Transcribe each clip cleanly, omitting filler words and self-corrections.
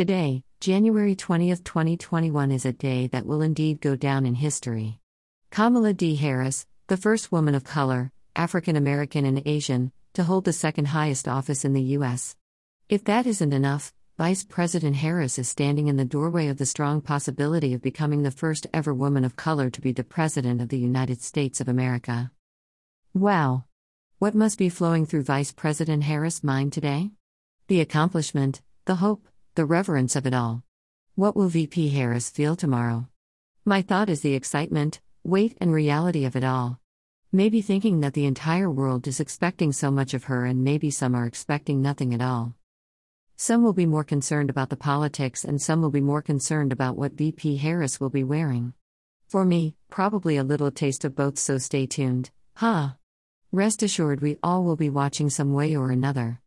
Today, January 20, 2021 is a day that will indeed go down in history. Kamala D. Harris, the first woman of color, African American and Asian, to hold the second highest office in the U.S. If that isn't enough, Vice President Harris is standing in the doorway of the strong possibility of becoming the first ever woman of color to be the President of the United States of America. Wow! What must be flowing through Vice President Harris' mind today? The accomplishment, the hope, the reverence of it all. What will VP Harris feel tomorrow? My thought is the excitement, weight and reality of it all. Maybe thinking that the entire world is expecting so much of her, and maybe some are expecting nothing at all. Some will be more concerned about the politics, and some will be more concerned about what VP Harris will be wearing. For me, probably a little taste of both, so stay tuned, Rest assured we all will be watching some way or another.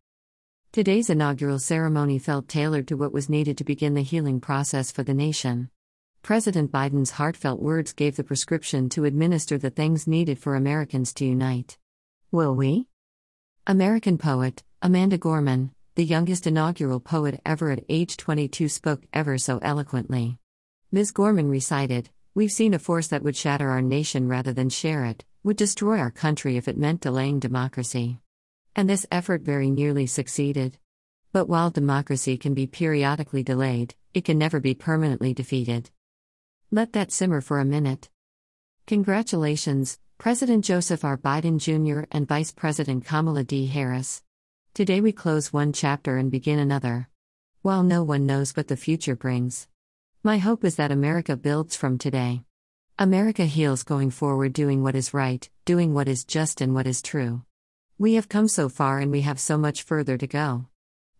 Today's inaugural ceremony felt tailored to what was needed to begin the healing process for the nation. President Biden's heartfelt words gave the prescription to administer the things needed for Americans to unite. Will we? American poet, Amanda Gorman, the youngest inaugural poet ever at age 22, spoke ever so eloquently. Ms. Gorman recited, "We've seen a force that would shatter our nation rather than share it, would destroy our country if it meant delaying democracy." And this effort very nearly succeeded. But while democracy can be periodically delayed, it can never be permanently defeated. Let that simmer for a minute. Congratulations, President Joseph R. Biden Jr. and Vice President Kamala D. Harris. Today we close one chapter and begin another. While no one knows what the future brings, my hope is that America builds from today. America heals going forward, doing what is right, doing what is just and what is true. We have come so far and we have so much further to go.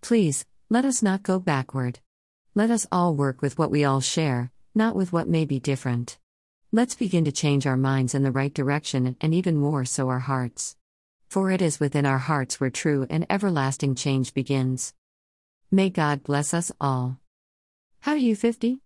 Please, let us not go backward. Let us all work with what we all share, not with what may be different. Let's begin to change our minds in the right direction, and even more so our hearts. For it is within our hearts where true and everlasting change begins. May God bless us all. How are you, 50?